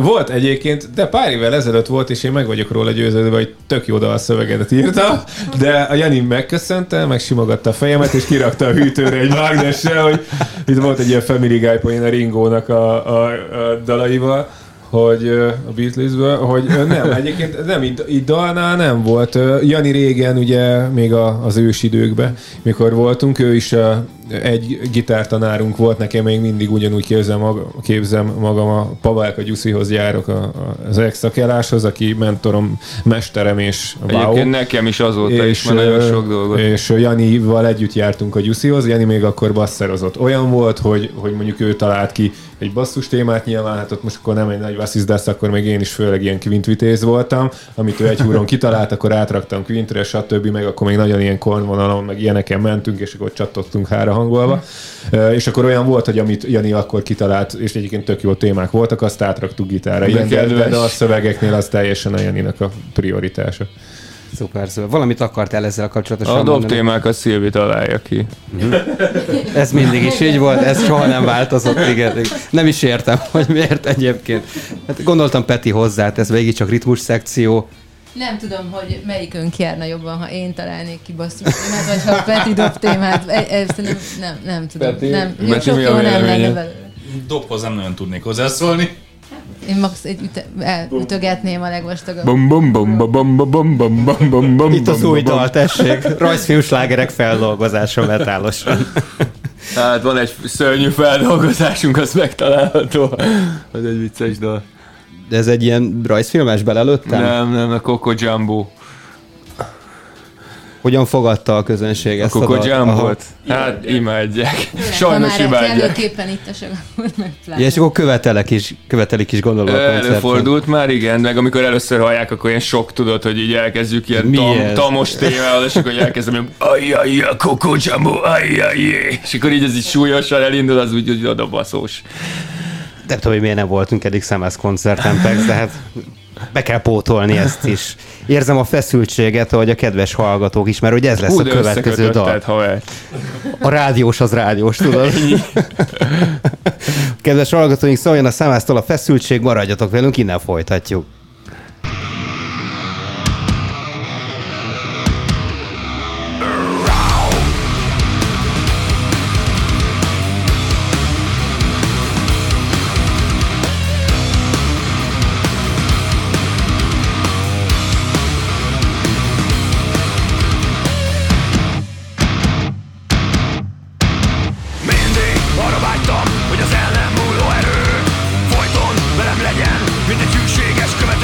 Volt egyébként, de pár évvel ezelőtt volt, és én meg vagyok róla győződve, hogy tök jó dalszövegedet írta, de a Jani megköszönte, megsimogatta a fejemet, és kirakta a hűtőre egy mágnessel, hogy itt volt egy ilyen Family Guy poén a Ringónak a, a, a dalaival, hogy a Beatlesből, hogy nem, egyébként nem, így dalnál nem volt. Jani régen, ugye még a, az ősidőkben, mikor voltunk, ő is a, egy gitártanárunk volt, nekem még mindig ugyanúgy képzem, maga, képzem magam a Pavalka Gyuszihoz járok, a, a, az ex-szakeláshoz, aki mentorom, mesterem és wow. Egyébként nekem is azóta és, is, már nagyon sok dolgot. És Janival együtt jártunk a Gyuszihoz, Jani még akkor basszerozott. Olyan volt, hogy, hogy mondjuk ő talált ki egy basszus témát, nyilván hát ott most akkor nem egy nagy vasszizdász, akkor még én is főleg ilyen kvintvitez voltam, amit ő egy húron kitalált, akkor átraktam kvintre, stb. Meg akkor még nagyon ilyen kornvonalon, meg ilyeneken mentünk, és akkor csattottunk hára hangolva. Mm. És akkor olyan volt, hogy amit Jani akkor kitalált, és egyébként tök jó témák voltak, azt átraktuk gitárra. Ilyen, de a szövegeknél az teljesen a Janinak a prioritása. Szuper, szóval. Valamit akartál ezzel kapcsolatosan mondani? A dobtémák a Szilvit találja ki. Ez mindig is így volt, ez soha nem változott, igen. Nem is értem, hogy miért egyébként. Hát gondoltam Peti hozzá, ez végig csak ritmus szekció. Nem tudom, hogy melyikönk járna jobban, ha én találnék ki basszus témát, vagy ha Peti dob témát. E, nem, nem, nem tudom. Peti, nem, Peti sok mi a véleményed? Dobhoz nem nagyon tudnék hozzászólni. Én max egy üte, ütögetném a legvastagabb. Bum bum bum bum bum bum bum bum bum bum. Itt az új dal, tessék. Rajzfiú slágerek feldolgozása metálosan. Hát van egy szörnyű feldolgozásunk, az megtalálható. Az egy vicces dal. De ez egy ilyen rajzfilmes belelőttem? Nem, nem, a Koko Jumbo. Hogyan fogadta a közönség ezt a dalt? A Koko Jumbot? Hát imádják. Sajnos imádják. Előképpen itt a segakot megpláne. És akkor követelek is, követelik is gondolom a koncertben. Előfordult már, igen, meg amikor először hallják, akkor ilyen sok tudod, hogy így elkezdjük ilyen tam, tamos témával, és akkor elkezdem, hogy ajjajj, a Koko Jumbo, ajjajj. És akkor így ez így súlyosan elindul, az úgy, hogy odabaszós. Nem tudom, hogy miért nem voltunk eddig Számász koncerten, de hát be kell pótolni ezt is. Érzem a feszültséget, ahogy a kedves hallgatók is, mert hogy ez lesz Hú, a következő dal. A rádiós az rádiós, tudod? Kedves hallgatóink, szóljon a Számásztól a feszültség, maradjatok velünk, innen folytatjuk. Hogy az el nem múló erő folyton velem legyen, mint egy hűséges követ.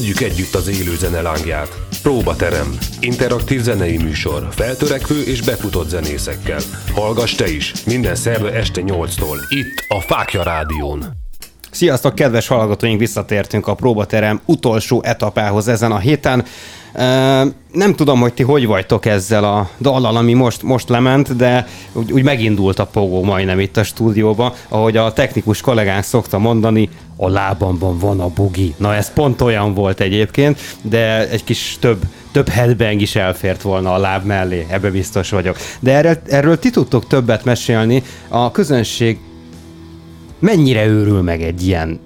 Vigyük együtt az élő zene lángját. Próbaterem. Interaktív zenei műsor. Feltörekvő és befutott zenészekkel. Hallgass te is. Minden szerve este nyolctól. Itt a Fáklya Rádión. Sziasztok, kedves hallgatóink! Visszatértünk a próbaterem utolsó etapához ezen a héten. Nem tudom, hogy ti hogy vagytok ezzel a dallal, ami most, most lement, de úgy, úgy megindult a pogó majdnem itt a stúdióba, ahogy a technikus kollégánk szokta mondani, a lábamban van a bugi. Na ez pont olyan volt egyébként, de egy kis több, több headbang is elfért volna a láb mellé, ebbe biztos vagyok. De erről, erről ti tudtok többet mesélni, a közönség mennyire őrül meg egy ilyen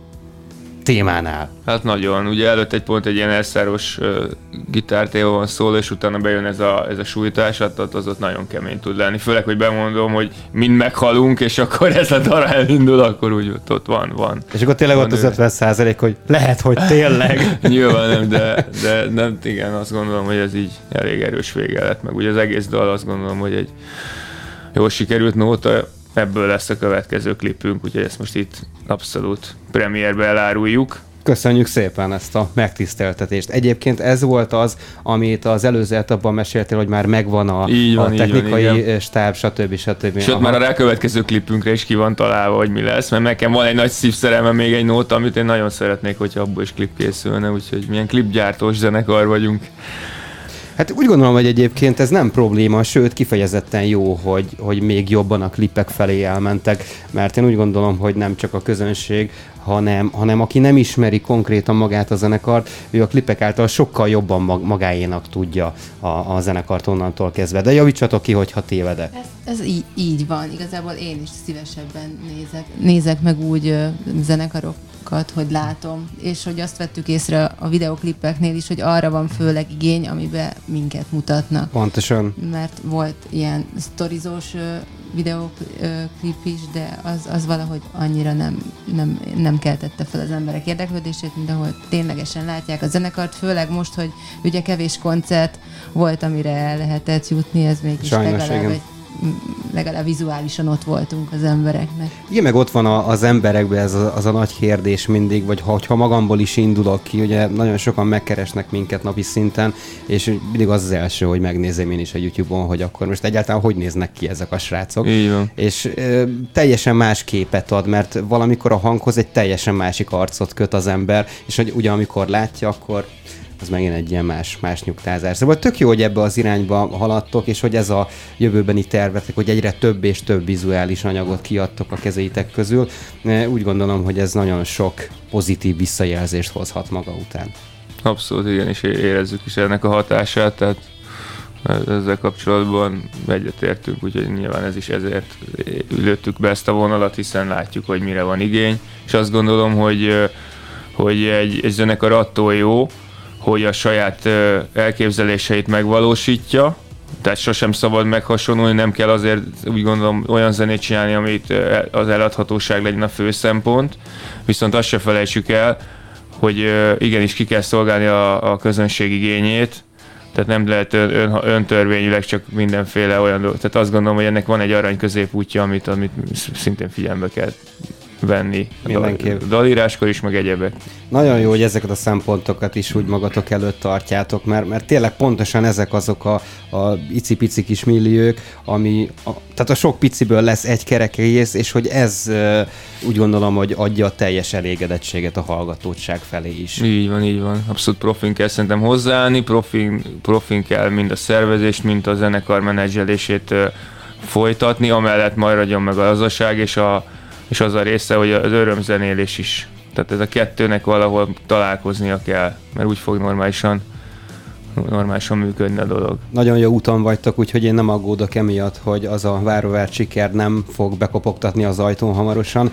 témánál? Hát nagyon. Ugye előtt egy pont egy ilyen elszáros uh, gitártéma van szól, és utána bejön ez a, ez a sújtás, hát az ott nagyon kemény tud lenni. Főleg, hogy bemondom, hogy mind meghalunk, és akkor ez a dara elindul, akkor úgy ott, ott van, van. És akkor tényleg van ott az ötven százalék, hogy lehet, hogy tényleg. Nyilván nem, de, de nem, igen, azt gondolom, hogy ez így elég erős vége lett. Meg ugye az egész dal, azt gondolom, hogy egy jól sikerült nóta, ebből lesz a következő klipünk, úgyhogy ezt most itt abszolút premierbe eláruljuk. Köszönjük szépen ezt a megtiszteltetést. Egyébként ez volt az, amit az előző etapban meséltél, hogy már megvan a, van, a technikai így van, így stáb, stb. stb. Sőt, már a rákövetkező klipünkre is ki van találva, hogy mi lesz, mert nekem van egy nagy szívszerelme, még egy nóta, amit én nagyon szeretnék, hogyha abból is klip készülne, úgyhogy milyen klipgyártós zenekar vagyunk. Hát úgy gondolom, hogy egyébként ez nem probléma, sőt kifejezetten jó, hogy, hogy még jobban a klipek felé elmentek, mert én úgy gondolom, hogy nem csak a közönség, hanem, hanem aki nem ismeri konkrétan magát a zenekart, ő a klipek által sokkal jobban mag- magáénak tudja a, a zenekart onnantól kezdve. De javítsatok ki, hogyha tévedek. Ez, ez így, így van, igazából én is szívesebben nézek, nézek meg úgy ö, zenekarokat, hogy látom, és hogy azt vettük észre a videoklipeknél is, hogy arra van főleg igény, amiben minket mutatnak. Pontosan. Mert volt ilyen sztorizós ö, videóklip is, de az, az valahogy annyira nem, nem, nem keltette fel az emberek érdeklődését, mint ahogy ténylegesen látják a zenekart, főleg most, hogy ugye kevés koncert volt, amire el lehetett jutni, ez mégis sajnos, legalább egy, legalább vizuálisan ott voltunk az embereknek. Igen, meg ott van a, az emberekben ez a, az a nagy kérdés mindig, vagy ha, ha magamból is indulok ki, ugye nagyon sokan megkeresnek minket napi szinten, és mindig az az első, hogy megnézem én is a YouTube-on, hogy akkor most egyáltalán hogy néznek ki ezek a srácok. Igen. És e, teljesen más képet ad, mert valamikor a hanghoz egy teljesen másik arcot köt az ember, és hogy ugye amikor látja, akkor az megint egy ilyen más, más nyugtázás. Szóval tök jó, hogy ebbe az irányba haladtok, és hogy ez a jövőbeni tervetek, hogy egyre több és több vizuális anyagot kiadtok a kezeitek közül. Úgy gondolom, hogy ez nagyon sok pozitív visszajelzést hozhat maga után. Abszolút, igen, és érezzük is ennek a hatását, tehát ezzel kapcsolatban egyetértünk, úgyhogy nyilván ez is ezért lőttük be ezt a vonalat, hiszen látjuk, hogy mire van igény, és azt gondolom, hogy, hogy egy, egy zenekar attól jó, hogy a saját elképzeléseit megvalósítja, tehát sosem szabad meghasonulni, nem kell azért úgy gondolom olyan zenét csinálni, amit az eladhatóság legyen a fő szempont, viszont azt se felejtsük el, hogy igenis ki kell szolgálni a, a közönség igényét, tehát nem lehet ön, ön, öntörvényileg csak mindenféle olyan dolog, tehát azt gondolom, hogy ennek van egy arany középútja, amit, amit szintén figyelembe kell venni a dalíráskor is, meg egyebek. Nagyon jó, hogy ezeket a szempontokat is úgy magatok előtt tartjátok, mert, mert tényleg pontosan ezek azok a, a icipici kis milliók, ami, a, tehát a sok piciből lesz egy kerekrész, és hogy ez úgy gondolom, hogy adja a teljes elégedettséget a hallgatóság felé is. Így van, így van. Abszolút profin kell szerintem hozzáállni, profin, profin kell mind a szervezést, mind a zenekar menedzselését folytatni, amellett majd ragyom meg a gazdaság, és a és az a része, hogy az örömzenélés is. Tehát ez a kettőnek valahol találkoznia kell, mert úgy fog normálisan, normálisan működni a dolog. Nagyon jó úton vagytok, úgyhogy én nem aggódok emiatt, hogy az a várovárt siker nem fog bekopogtatni az ajtón hamarosan.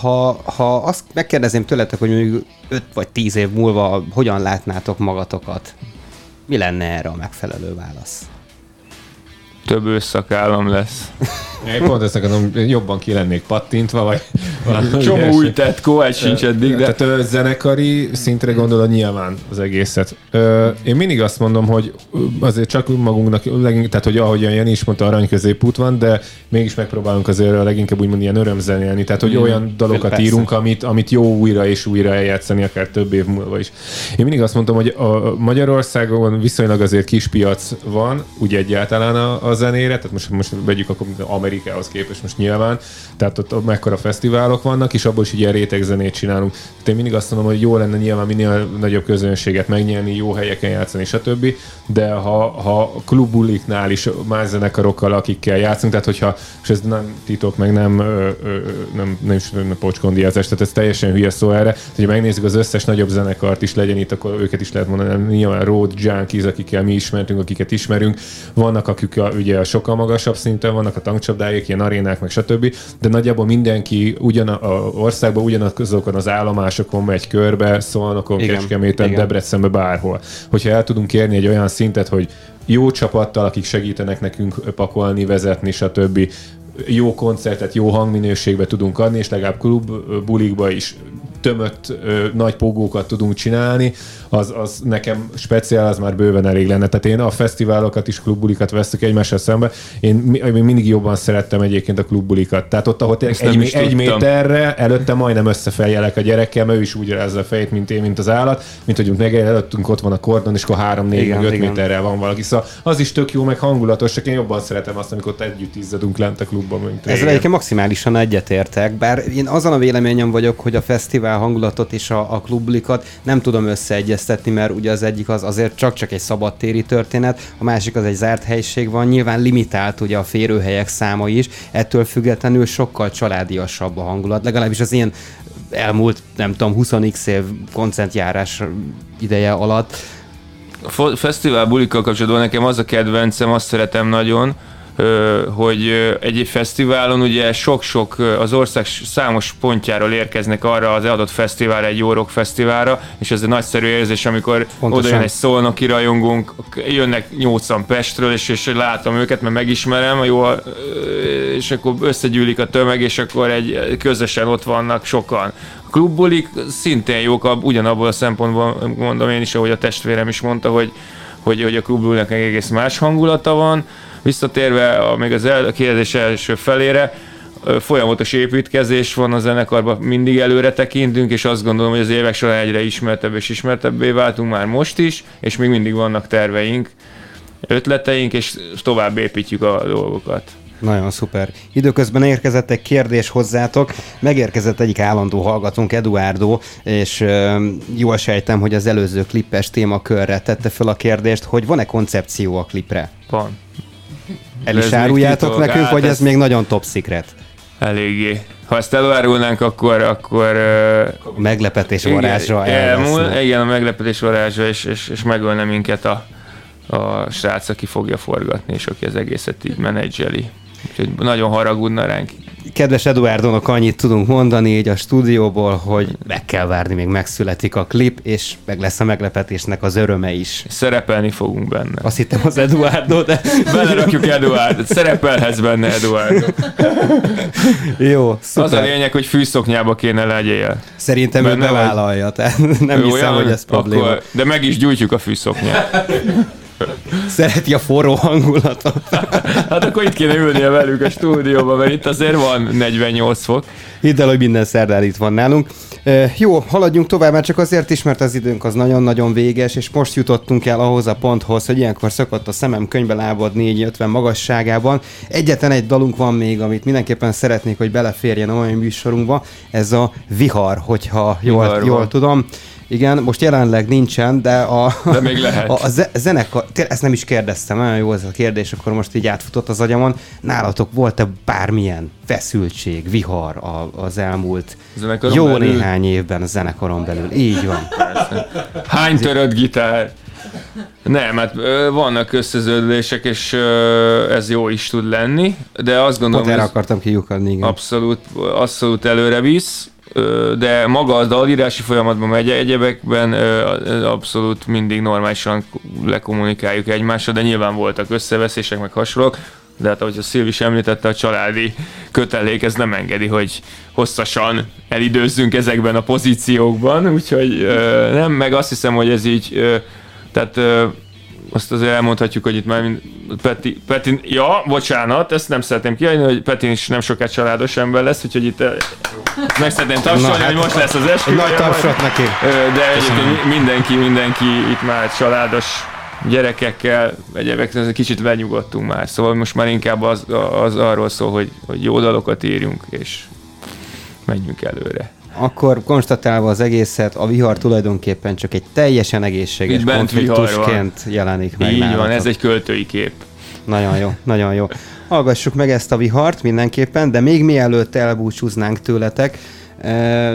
Ha, ha azt megkérdezném tőletek, hogy mondjuk öt vagy tíz év múlva hogyan látnátok magatokat, mi lenne erre a megfelelő válasz? több ősszakállam lesz. Én pont ezt akarom, jobban ki lennék pattintva, vagy csomó új tett, Kovács sincs eddig. De... Tehát zenekari szintre gondolod nyilván az egészet. Én mindig azt mondom, hogy azért csak magunknak, tehát hogy ahogy Jani is mondta, arany középút van, de mégis megpróbálunk azért a leginkább úgymond ilyen örömzenélni. Tehát, hogy mm, olyan dalokat persze. írunk, amit, amit jó újra és újra eljátszani, akár több év múlva is. Én mindig azt mondtam, hogy a Magyarországon viszonylag azért kis piac van, ugye egyáltalán a, a zenére, tehát most, most vegyük akkor Amerikához képest most nyilván, tehát ott mekkora fesztiválok vannak, és abból is ilyen rétegzenét csinálunk. Tehát én mindig azt mondom, hogy jó lenne nyilván minél nagyobb közönséget megnyerni, jó helyeken játszani, stb. De ha, ha klubbuliknál is más zenekarokkal, akikkel játszunk, tehát hogyha, és ez nem titok, meg nem, ö, ö, nem, nem is pocskondiázás, tehát ez teljesen hülye szó erre, hogy megnézzük az összes nagyobb zenekart is, legyen itt, akkor őket is lehet mondani, nyilván road junkies, akikkel mi ismertünk, akiket ismerünk, vannak, akik a, ugye a sokkal magasabb szinten vannak, a tankcsapdáik, ilyen arénák, meg stb. De nagyjából mindenki ugyan a országban ugyanazokon az állomásokon megy körbe, Szolnokon, Kecskeméten, Debrecenbe, bárhol. Hogyha el tudunk érni egy olyan szintet, hogy jó csapattal, akik segítenek nekünk pakolni, vezetni, stb. Jó koncertet, jó hangminőségbe tudunk adni, és legalább klub bulikba is tömött ö, nagy pogókat tudunk csinálni, az, az nekem speciál, az már bőven elég lenne. Tehát én a fesztiválokat is, klubbulikat vesztük egymással szembe. Én, én mindig jobban szerettem egyébként a klubbulikat. Tehát ott, ahol egy, egy méterre előtte majdnem összefeljelek a gyerekkel, mert ő is úgy rázza a fejét, mint én, mint az állat, mint hogy megjel előttünk ott van a kordon, és akkor három-négy-öt méterrel van valaki. Szóval az is tök jó, meg hangulatos, csak én jobban szeretem azt, amikor ott együtt izzadunk lent a klubban. Ezzel egyébként maximálisan egyetértek, bár én azon a véleményem vagyok, hogy a fesztivál a hangulatot és a, a klublikat nem tudom összeegyeztetni, mert ugye az egyik az azért csak-csak egy szabadtéri történet, a másik az egy zárt helyiség van, nyilván limitált ugye a férőhelyek száma is, ettől függetlenül sokkal családiasabb a hangulat, legalábbis az én elmúlt, nem tudom, húsz x év koncertjárás ideje alatt. A fesztivál bulikkal kapcsolatban nekem az a kedvencem, azt szeretem nagyon, hogy egy-egy fesztiválon ugye sok-sok az ország számos pontjáról érkeznek arra az adott fesztiválra, egy jó rock fesztiválra, és ez egy nagyszerű érzés, amikor oda jön egy szolnoki rajongónk, jönnek nyolcan Pestről, és, és látom őket, mert megismerem, jó, és akkor összegyűlik a tömeg, és akkor egy közösen ott vannak sokan. A klubbulik szintén jók, ugyanabból a szempontból mondom én is, ahogy a testvérem is mondta, hogy, hogy, hogy a klubbulinak egész más hangulata van. Visszatérve a, még az el, a kérdés első felére, folyamatos építkezés van a zenekarban, mindig előre tekintünk, és azt gondolom, hogy az évek során egyre ismertebb és ismertebbé váltunk már most is, és még mindig vannak terveink, ötleteink, és tovább építjük a dolgokat. Nagyon szuper. Időközben érkezett egy kérdés hozzátok. Megérkezett egyik állandó hallgatónk, Eduardo, és ö, jól sejtem, hogy az előző klippes témakörre tette fel a kérdést, hogy van-e koncepció a klipre? Van. El is áruljátok nekünk, hát, vagy ez még nagyon top secret? Eléggé. Ha ezt elárulnánk, akkor... akkor uh, meglepetés varázsa elmúl. Igen, a meglepetés varázsa, és, és, és megölne minket a, a srác, aki fogja forgatni, és aki az egészet így menedzseli. Úgyhogy nagyon haragudna ránk. Kedves Eduardónak annyit tudunk mondani így a stúdióból, hogy meg kell várni, még megszületik a klip, és meg lesz a meglepetésnek az öröme is. Szerepelni fogunk benne. Azt hittem az Eduardo, de... Belerakjuk Eduardot, szerepelhetsz benne Eduardo. Jó, szuper. Az a lényeg, hogy fűszoknyába kéne legyél. Szerintem benne ő bevállalja, vagy... tehát nem hiszem, olyan, hogy ez probléma. Akkor... De meg is gyújtjuk a fűszoknyát. Szereti a forró hangulatot. Hát akkor itt kéne ülnie velünk a stúdióban, mert itt azért van negyvennyolc fok. Hidd el, hogy minden szerdán itt van nálunk. E, jó, haladjunk tovább, már csak azért is, mert az időnk az nagyon-nagyon véges, és most jutottunk el ahhoz a ponthoz, hogy ilyenkor szokott a szemem könyvbe lábadni négy ötven magasságában. Egyetlen egy dalunk van még, amit mindenképpen szeretnék, hogy beleférjen a mai műsorunkba. Ez a Vihar, hogyha jól, jól tudom. Igen, most jelenleg nincsen, de a, de még lehet. a, a zenekar, ezt nem is kérdeztem, nagyon jó ez a kérdés, akkor most így átfutott az agyamon. Nálatok volt-e bármilyen feszültség, vihar a, az elmúlt zenekaron jó belül? Néhány évben a zenekaron belül? Így van. Persze. Hány törött gitár? Nem, hát vannak összeződlések, és ez jó is tud lenni, de azt gondolom... Pont erre akartam kijukadni, igen. Abszolút, abszolút előre visz. De maga a dalírási folyamatban, meg egyebekben abszolút mindig normálisan lekommunikáljuk egymással, de nyilván voltak összeveszések, meg hasonlók. de hát ahogy a Szilvi is említette, a családi kötelék ez nem engedi, hogy hosszasan elidőzzünk ezekben a pozíciókban, úgyhogy ö, nem, meg azt hiszem, hogy ez így, ö, tehát ö, azt azért elmondhatjuk, hogy itt már mind, Peti, Peti, ja, bocsánat, ezt nem szeretném kiadni, hogy Peti is nem soká családos ember lesz, úgyhogy itt meg szeretném tapsolni, na, hogy hát most lesz az esküvő. Nagy tapsot neki. De egyébként mindenki, mindenki itt már családos gyerekekkel, egyébként kicsit benyugodtunk már, szóval most már inkább az, az arról szól, hogy, hogy jó dalokat írjunk, és menjünk előre. Akkor konstatálva az egészet, a vihar tulajdonképpen csak egy teljesen egészséges konfliktusként jelenik meg. Így nálatok. Van, ez egy költői kép. Nagyon jó, nagyon jó. Hallgassuk meg ezt a vihart mindenképpen, de még mielőtt elbúcsúznánk tőletek,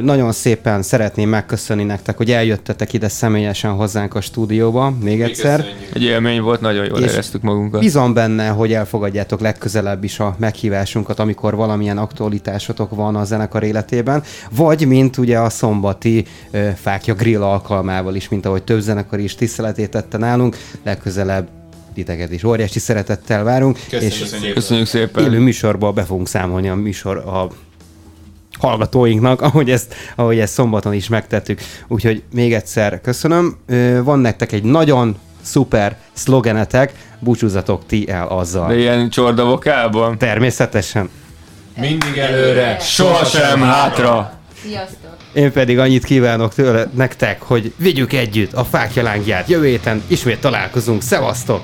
nagyon szépen szeretném megköszönni nektek, hogy eljöttetek ide személyesen hozzánk a stúdióba, még egyszer. Köszönjük. Egy élmény volt, nagyon jól éreztük magunkat. Bízom benne, hogy elfogadjátok legközelebb is a meghívásunkat, amikor valamilyen aktualitásotok van a zenekar életében, vagy mint ugye a szombati ö, Fáklya Grill alkalmával is, mint ahogy több zenekar is tiszteletét tette nálunk, legközelebb titeket is óriási szeretettel várunk. Köszönjük, és köszönjük, köszönjük szépen. Élő műsorban be fogunk számolni a műsor a hallgatóinknak, ahogy ezt, ahogy ezt szombaton is megtettük. Úgyhogy még egyszer köszönöm. Van nektek egy nagyon szuper szlogenetek, búcsúzatok ti el azzal. De ilyen csordavokában? Természetesen. Mindig előre, sohasem hátra. Sziasztok! Én pedig annyit kívánok tőle nektek, hogy vigyük együtt a Fáklya lángját. Jövő héten ismét találkozunk. Szevasztok!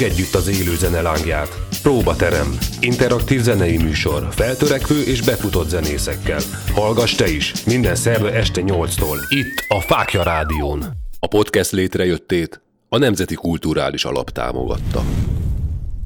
Együtt az élő zene lángját. Próbaterem. Interaktív zenei műsor. Feltörekvő és befutott zenészekkel. Hallgass te is minden szerve este nyolctól. Itt a Fáklya Rádión. A podcast létrejöttét a Nemzeti Kulturális Alap támogatta.